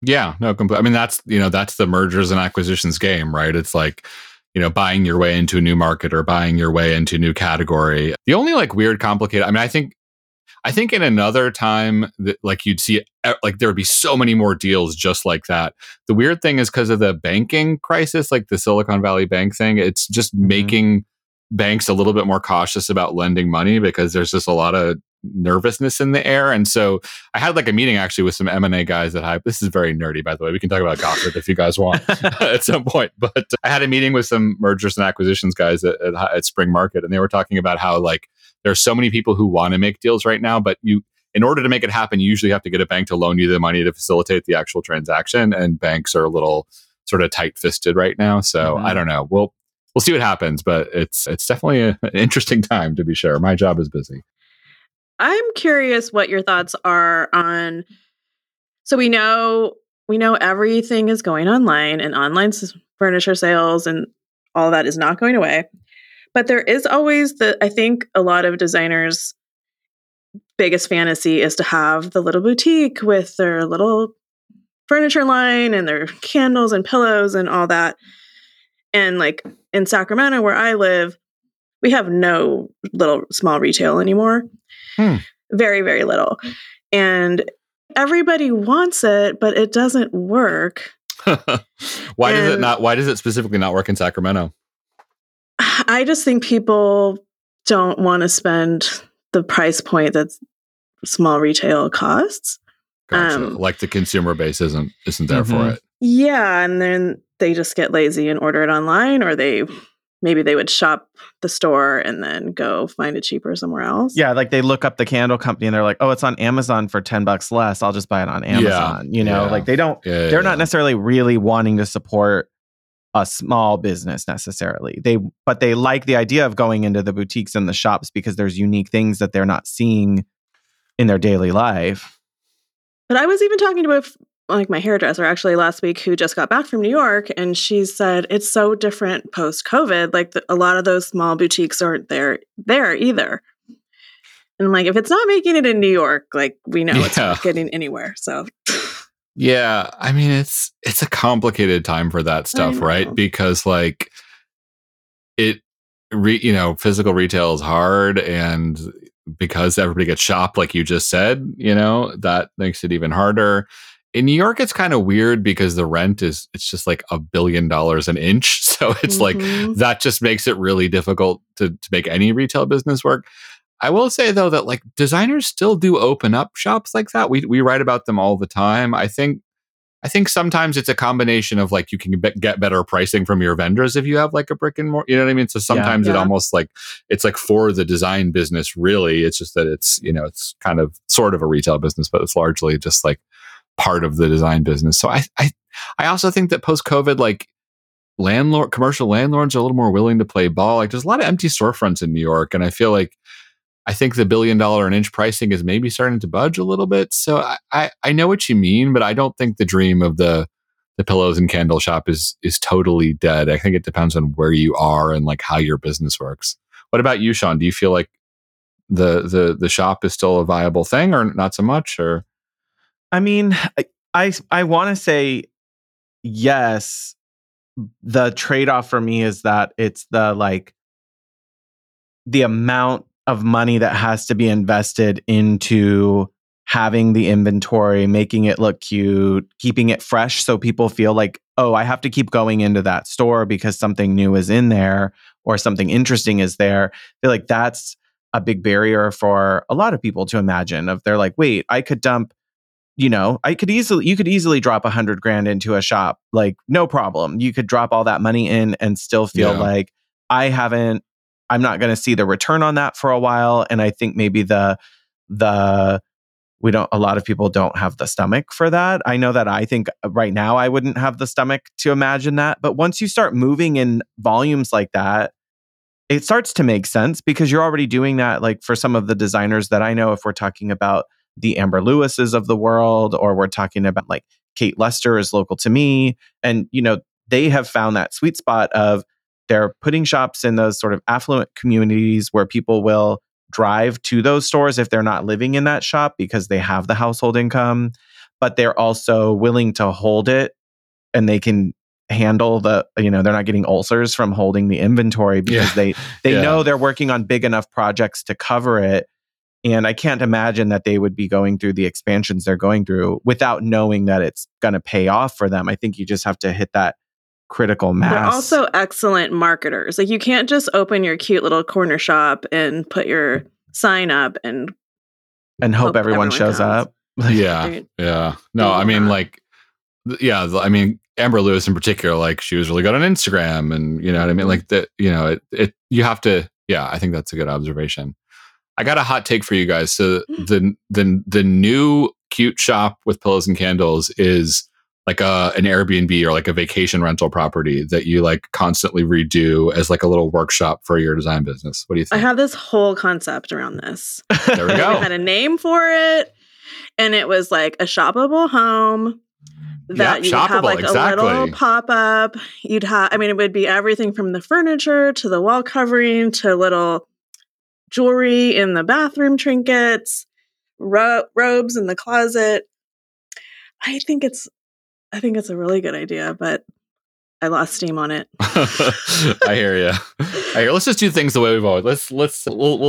Yeah, no, I mean, that's, you know, that's the mergers and acquisitions game, right? It's like, you know, buying your way into a new market or buying your way into a new category. The only like weird, complicated, I mean, I think in another time that like you'd see, like there would be so many more deals just like that. The weird thing is, because of the banking crisis, like the Silicon Valley Bank thing, it's just making banks a little bit more cautious about lending money, because there's just a lot of nervousness in the air. And so I had like a meeting actually with some M&A guys at High. This is very nerdy, by the way. We can talk about gossip if you guys want at some point. But I had a meeting with some mergers and acquisitions guys at Spring Market, and they were talking about how like there are so many people who want to make deals right now, but you, in order to make it happen, you usually have to get a bank to loan you the money to facilitate the actual transaction. And banks are a little sort of tight-fisted right now. So I don't know. We'll see what happens, but it's definitely an interesting time, to be sure. My job is busy. I'm curious what your thoughts are on, so we know everything is going online, and online furniture sales and all that is not going away. But there is always I think a lot of designers' biggest fantasy is to have the little boutique with their little furniture line and their candles and pillows and all that. And like in Sacramento, where I live, we have no little small retail anymore. Very, very little. And everybody wants it, but it doesn't work. Why does it specifically not work in Sacramento? I just think people don't want to spend the price point that small retail costs. Gotcha. Like the consumer base isn't there for it. Yeah. And then they just get lazy and order it online, or maybe they would shop the store and then go find it cheaper somewhere else. Yeah, like they look up the candle company and they're like, oh, it's on Amazon for $10 less. I'll just buy it on Amazon. Yeah, you know, like they don't, they're not necessarily really wanting to support a small business necessarily. But they like the idea of going into the boutiques and the shops, because there's unique things that they're not seeing in their daily life. But I was even talking to like my hairdresser actually last week, who just got back from New York, and she said it's so different post-COVID. Like a lot of those small boutiques aren't there either. And I'm like, if it's not making it in New York, like we know it's not getting anywhere. So yeah, I mean, it's a complicated time for that stuff, right? Because like you know, physical retail is hard, and because everybody gets shopped, like you just said, you know, that makes it even harder. In New York, it's kind of weird because the rent it's just like $1 billion an inch. So it's like that just makes it really difficult to make any retail business work. I will say, though, that like designers still do open up shops like that. We write about them all the time. I think sometimes it's a combination of like you can get better pricing from your vendors if you have like a brick and mortar. You know what I mean? So sometimes it almost like it's like for the design business, really. It's just that it's, you know, it's kind of sort of a retail business, but it's largely just like part of the design business. So I also think that post-COVID, like, commercial landlords are a little more willing to play ball. Like, there's a lot of empty storefronts in New York, and I feel like, I think the $1 billion an inch pricing is maybe starting to budge a little bit. So I know what you mean, but I don't think the dream of the pillows and candle shop is totally dead. I think it depends on where you are and like how your business works. What about you, Shaun? Do you feel like the shop is still a viable thing, or not so much? Or I mean, I want to say yes. The trade-off for me is that it's the amount of money that has to be invested into having the inventory, making it look cute, keeping it fresh so people feel like, oh, I have to keep going into that store because something new is in there or something interesting is there. I feel like that's a big barrier for a lot of people to imagine. If they're like, wait, I could dump, you know, you could easily drop $100,000 into a shop, like no problem. You could drop all that money in and still feel like I'm not going to see the return on that for a while. And I think maybe a lot of people don't have the stomach for that. I know that I think right now I wouldn't have the stomach to imagine that. But once you start moving in volumes like that, it starts to make sense because you're already doing that. Like for some of the designers that I know, if we're talking about the Amber Lewises of the world, or we're talking about like Kate Lester is local to me. And, you know, they have found that sweet spot of, they're putting shops in those sort of affluent communities where people will drive to those stores if they're not living in that shop because they have the household income, but they're also willing to hold it and they can handle they're not getting ulcers from holding the inventory because they know they're working on big enough projects to cover it. And I can't imagine that they would be going through the expansions they're going through without knowing that it's going to pay off for them. I think you just have to hit that critical mass. They're also excellent marketers. Like you can't just open your cute little corner shop and put your sign up and hope everyone shows up. I mean Amber Lewis in particular, like she was really good on Instagram, and you know what I mean, like that, you know, it you have to. Yeah, I think that's a good observation. I got a hot take for you guys. So the new cute shop with pillows and candles is like an Airbnb or like a vacation rental property that you like constantly redo as like a little workshop for your design business. What do you think? I have this whole concept around this. There we go. I had a name for it, and it was like a shoppable home that have like a little pop-up. You'd have, I mean, it would be everything from the furniture to the wall covering to little jewelry in the bathroom, trinkets, robes in the closet. I think it's a really good idea, but I lost steam on it. I hear you. Let's just do things the way we've always. We'll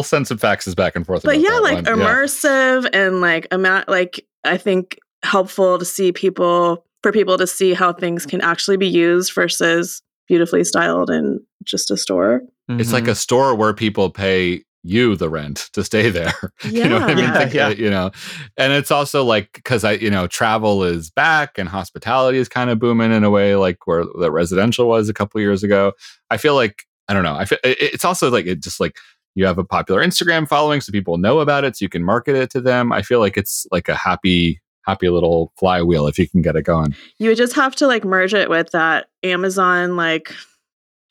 send some faxes back and forth. But yeah, like immersive and like amount. Like I think helpful to see people to see how things can actually be used versus beautifully styled in just a store. Mm-hmm. It's like a store where people pay you the rent to stay there. Yeah. You know what I mean? Yeah, you know, and it's also like, because travel is back and hospitality is kind of booming in a way like where the residential was a couple years ago. I feel like, I don't know. I feel it's also like, it just like you have a popular Instagram following, so people know about it, so you can market it to them. I feel like it's like a happy little flywheel if you can get it going. You would just have to like merge it with that Amazon, like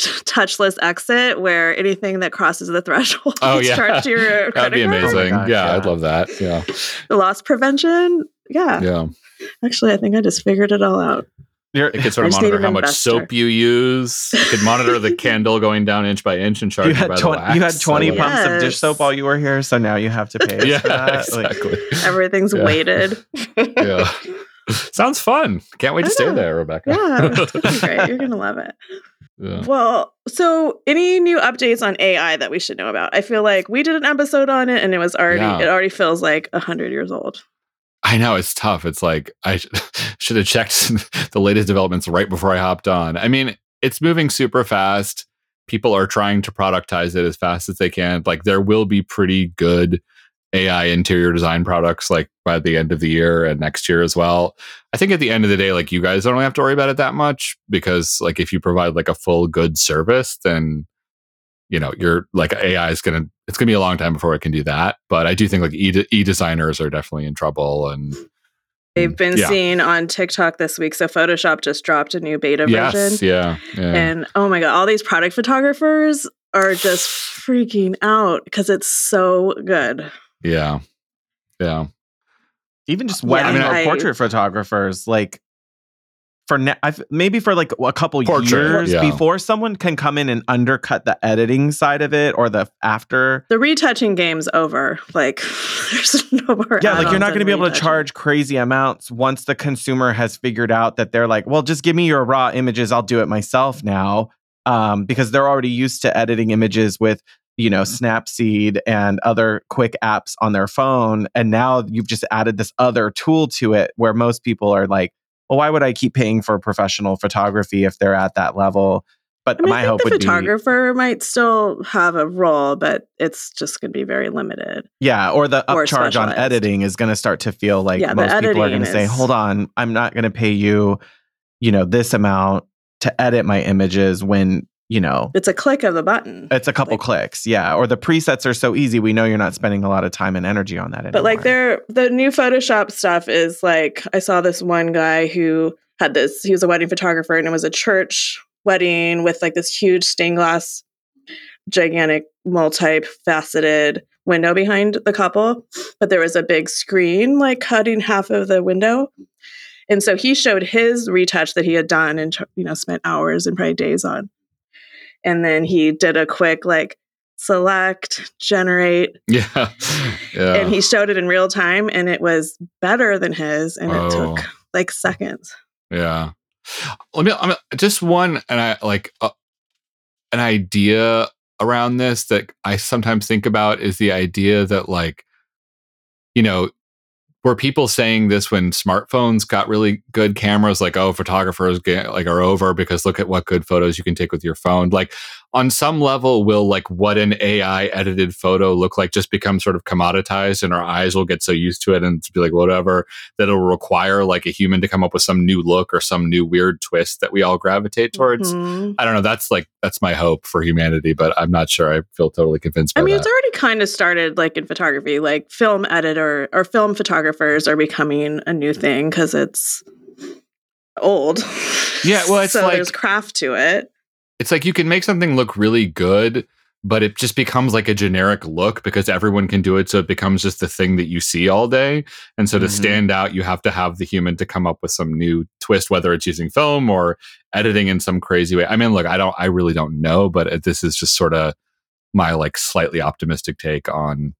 touchless exit where anything that crosses the threshold is charged to your credit card. That'd be amazing. Oh gosh, yeah, I'd love that. Yeah. The loss prevention. Yeah. Yeah. Actually, I think I just figured it all out. You could sort of monitor how much soap you use. You could monitor the candle going down inch by inch and charge you by the wax. You had 20 pumps of dish soap while you were here, so now you have to pay. Exactly. Like, everything's weighted. Yeah. Sounds fun. Can't wait to stay there, Rebecca. Yeah, it's going to be great. You're going to love it. Yeah. Well, so any new updates on AI that we should know about? I feel like we did an episode on it, and it was already it already feels like 100 years old. I know, it's tough. It's like I should have checked the latest developments right before I hopped on. I mean, it's moving super fast. People are trying to productize it as fast as they can. Like there will be pretty good AI interior design products like by the end of the year and next year as well. I think at the end of the day, like you guys don't have to worry about it that much because like if you provide like a full good service, then you know you're like AI is gonna, it's gonna be a long time before it can do that. But I do think like e-designers are definitely in trouble, and They've been seen on TikTok this week. So Photoshop just dropped a new beta version. Yeah. And oh my God, all these product photographers are just freaking out because it's so good. Yeah. Even just wedding or portrait photographers, like for maybe for like a couple years before someone can come in and undercut the editing side of it or the after. The retouching game's over. Like there's no more. Yeah, like you're not going to be able to charge crazy amounts once the consumer has figured out that they're like, well, just give me your raw images. I'll do it myself now. Because they're already used to editing images with, you know, Snapseed and other quick apps on their phone. And now you've just added this other tool to it where most people are like, well, why would I keep paying for professional photography if they're at that level? But I mean, my hope would be... the photographer might still have a role, but it's just going to be very limited. Yeah, or the upcharge on editing is going to start to feel like most people are going to say, hold on, I'm not going to pay you, you know, this amount to edit my images when... you know, it's a click of the button. It's a couple clicks. Yeah. Or the presets are so easy. We know you're not spending a lot of time and energy on that anymore. But like the new Photoshop stuff is like, I saw this one guy who had this, he was a wedding photographer and it was a church wedding with like this huge stained glass, gigantic, multi-faceted window behind the couple. But there was a big screen like cutting half of the window. And so he showed his retouch that he had done and, you know, spent hours and probably days on. And then he did a quick, like, select, generate. Yeah. And he showed it in real time, and it was better than his, and it took, like, seconds. Yeah. I'm just one, and an idea around this that I sometimes think about is the idea that, like, you know, were people saying this when smartphones got really good cameras? Like, oh, photographers are over because look at what good photos you can take with your phone. Like, on some level, will like what an AI edited photo look like just become sort of commoditized, and our eyes will get so used to it and be like whatever that it'll require like a human to come up with some new look or some new weird twist that we all gravitate towards. Mm-hmm. I don't know. That's my hope for humanity, but I'm not sure. I feel totally convinced. I mean, it's already kind of started like in photography, like film editor or film photographer are becoming a new thing because it's old. Yeah, well, it's so like there's craft to it. It's like you can make something look really good, but it just becomes like a generic look because everyone can do it, so it becomes just the thing that you see all day. And so to stand out, you have to have the human to come up with some new twist, whether it's using film or editing in some crazy way. I mean, look, I really don't know, but this is just sort of my like slightly optimistic take on.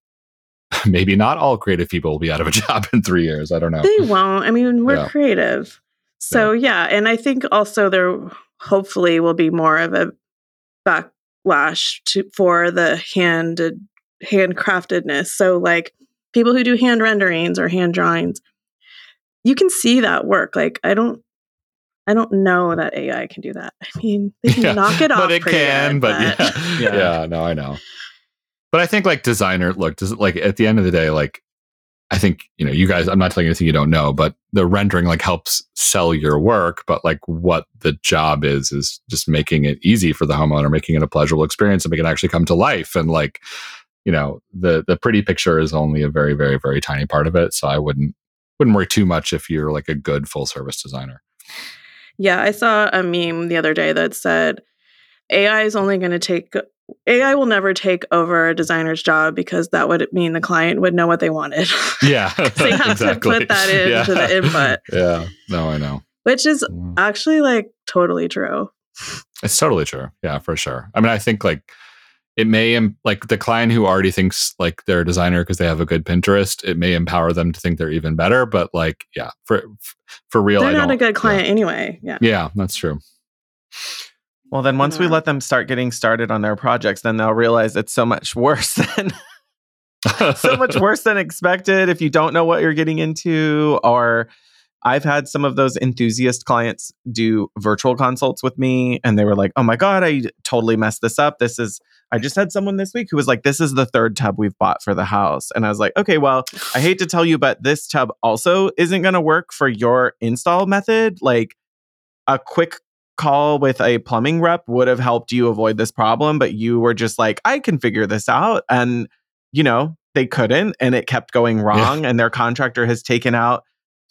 Maybe not all creative people will be out of a job in 3 years. I don't know. They won't. I mean, we're creative. So, and I think also there hopefully will be more of a backlash for the handcraftedness. So, like, people who do hand renderings or hand drawings, you can see that work. Like, I don't know that AI can do that. I mean, they can knock it off. But it can, no, I know. But I think like at the end of the day, like I think, you know, you guys, I'm not telling you anything you don't know, but the rendering like helps sell your work. But like what the job is just making it easy for the homeowner, making it a pleasurable experience and make it actually come to life. And like, you know, the pretty picture is only a very, very, very tiny part of it. So I wouldn't worry too much if you're like a good full service designer. Yeah. I saw a meme the other day that said AI will never take over a designer's job because that would mean the client would know what they wanted. Yeah. They have to put that into the input. Yeah. No, I know. Which is actually like totally true. It's totally true. Yeah, for sure. I mean, I think like it may, like the client who already thinks like they're a designer because they have a good Pinterest, it may empower them to think they're even better. But like, yeah, for real, they're not a good client anyway. Yeah. Yeah, that's true. Well, then once we let them start getting started on their projects, then they'll realize it's so much worse than expected if you don't know what you're getting into. Or I've had some of those enthusiast clients do virtual consults with me and they were like, oh my God, I totally messed this up. I just had someone this week who was like, this is the third tub we've bought for the house. And I was like, okay, well, I hate to tell you, but this tub also isn't going to work for your install method. Like a quick call with a plumbing rep would have helped you avoid this problem, but you were just like, I can figure this out. And, you know, they couldn't, and it kept going wrong. Yeah. And their contractor has taken out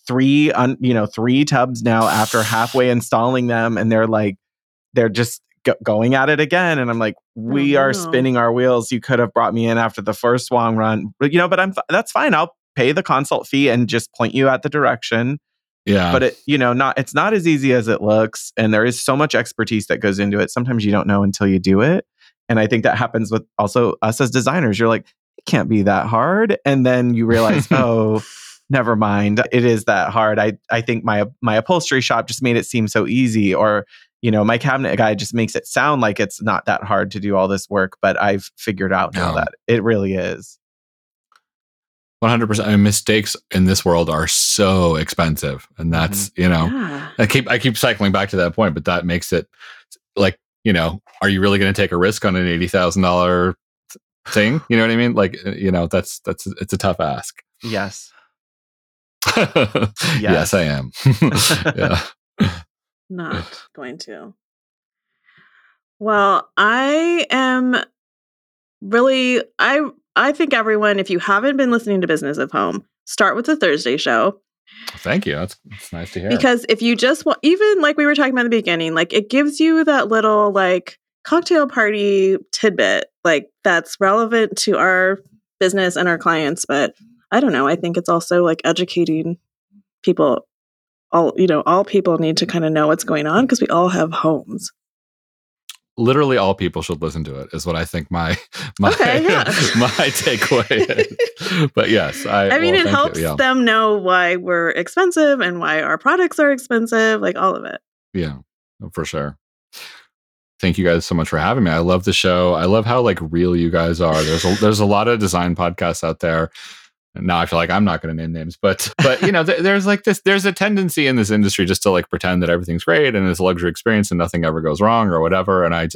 three tubs now after halfway installing them, and they're like, they're just going at it again. And I'm like, we are spinning our wheels. You could have brought me in after the first long run, but that's fine. I'll pay the consult fee and just point you at the direction. Yeah. But it's not as easy as it looks. And there is so much expertise that goes into it. Sometimes you don't know until you do it. And I think that happens with also us as designers. You're like, it can't be that hard. And then you realize, oh, never mind. It is that hard. I think my upholstery shop just made it seem so easy, or, my cabinet guy just makes it sound like it's not that hard to do all this work. But I've figured out now that it really is. 100%. Mistakes in this world are so expensive, and that's I keep cycling back to that point, but that makes it like, are you really going to take a risk on an $80,000 thing? You know what I mean? Like, that's it's a tough ask. Yes. Yes, I am. Not going to. Well, I am really. I think everyone, if you haven't been listening to Business of Home, start with the Thursday show. Thank you. That's nice to hear. Because if you just want, even like we were talking about in the beginning, like it gives you that little like cocktail party tidbit, like that's relevant to our business and our clients. But I don't know. I think it's also like educating people. All people need to kind of know what's going on because we all have homes. Literally all people should listen to it is what I think my takeaway is. But yes, it helps them know why we're expensive and why our products are expensive, like all of it. Yeah, for sure. Thank you guys so much for having me. I love the show. I love how like real you guys are. There's a lot of design podcasts out there. Now I feel like I'm not going to name names, but there's a tendency in this industry just to like pretend that everything's great and it's a luxury experience and nothing ever goes wrong or whatever. And I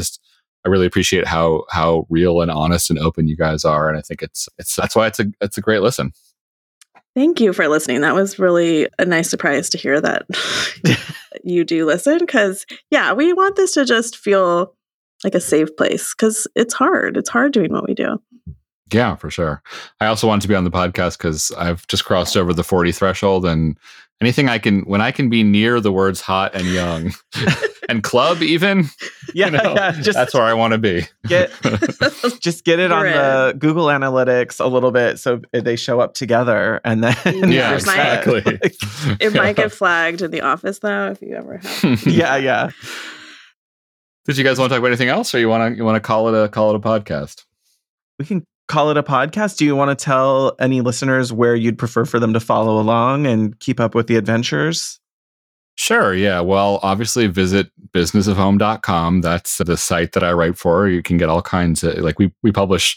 really appreciate how real and honest and open you guys are. And I think it's that's why it's a great listen. Thank you for listening. That was really a nice surprise to hear that you do listen, because we want this to just feel like a safe place because it's hard. It's hard doing what we do. Yeah, for sure. I also want to be on the podcast because I've just crossed over the 40 threshold, and anything when I can be near the words hot and young and club even, that's where I want to be. Get it on the Google Analytics a little bit so they show up together, and then exactly. It might get flagged in the office though if you ever have. Yeah. Did you guys want to talk about anything else, or you want to call it a podcast? We can call it a podcast. Do you want to tell any listeners where you'd prefer for them to follow along and keep up with the adventures? Sure. Yeah. Well, obviously visit businessofhome.com. That's the site that I write for. You can get all kinds of, like we publish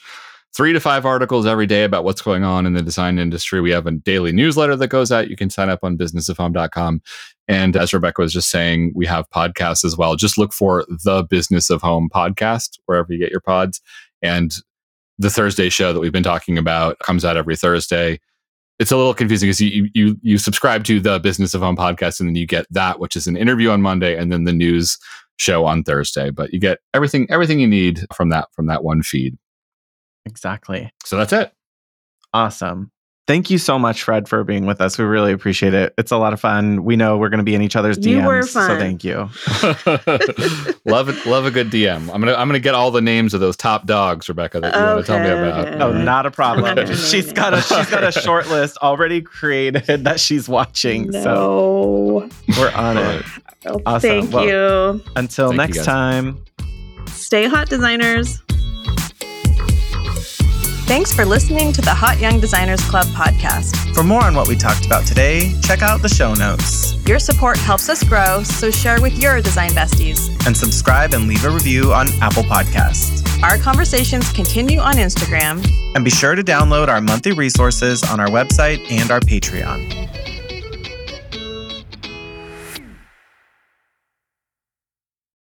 3 to 5 articles every day about what's going on in the design industry. We have a daily newsletter that goes out. You can sign up on businessofhome.com. And as Rebecca was just saying, we have podcasts as well. Just look for the Business of Home podcast, wherever you get your pods. And the Thursday show that we've been talking about comes out every Thursday. It's a little confusing because you subscribe to the Business of Home podcast, and then you get that, which is an interview on Monday, and then the news show on Thursday. But you get everything you need from that one feed. Exactly. So that's it. Awesome. Thank you so much, Fred, for being with us. We really appreciate it. It's a lot of fun. We know we're going to be in each other's DMs. You were fun. So thank you. Love a good DM. I'm gonna get all the names of those top dogs, Rebecca, that you want to tell me about. Okay. No, not a problem. She's got a short list already created that she's watching. No. So we're on it. Awesome. Thank you. Until next time. Stay hot, designers. Thanks for listening to the Hot Young Designers Club podcast. For more on what we talked about today, check out the show notes. Your support helps us grow, so share with your design besties. And subscribe and leave a review on Apple Podcasts. Our conversations continue on Instagram. And be sure to download our monthly resources on our website and our Patreon.